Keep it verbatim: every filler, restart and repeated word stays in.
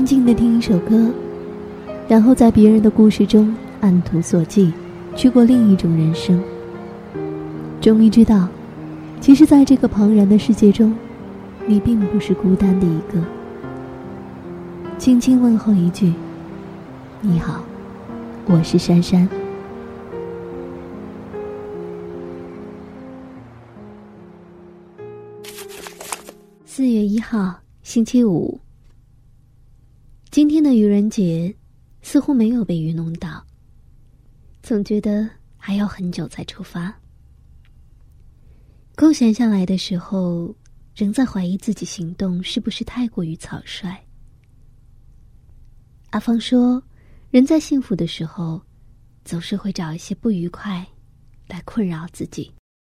安静地听一首歌，然后在别人的故事中按图索骥，去过另一种人生。终于知道，其实在这个庞然的世界中，你并不是孤单的一个。轻轻问候一句，你好，我是珊珊。四月一号，星期五。今天的愚人节似乎没有被愚弄到，总觉得还要很久才出发。空闲下来的时候，仍在怀疑自己行动是不是太过于草率。阿芳说，人在幸福的时候，总是会找一些不愉快来困扰自己。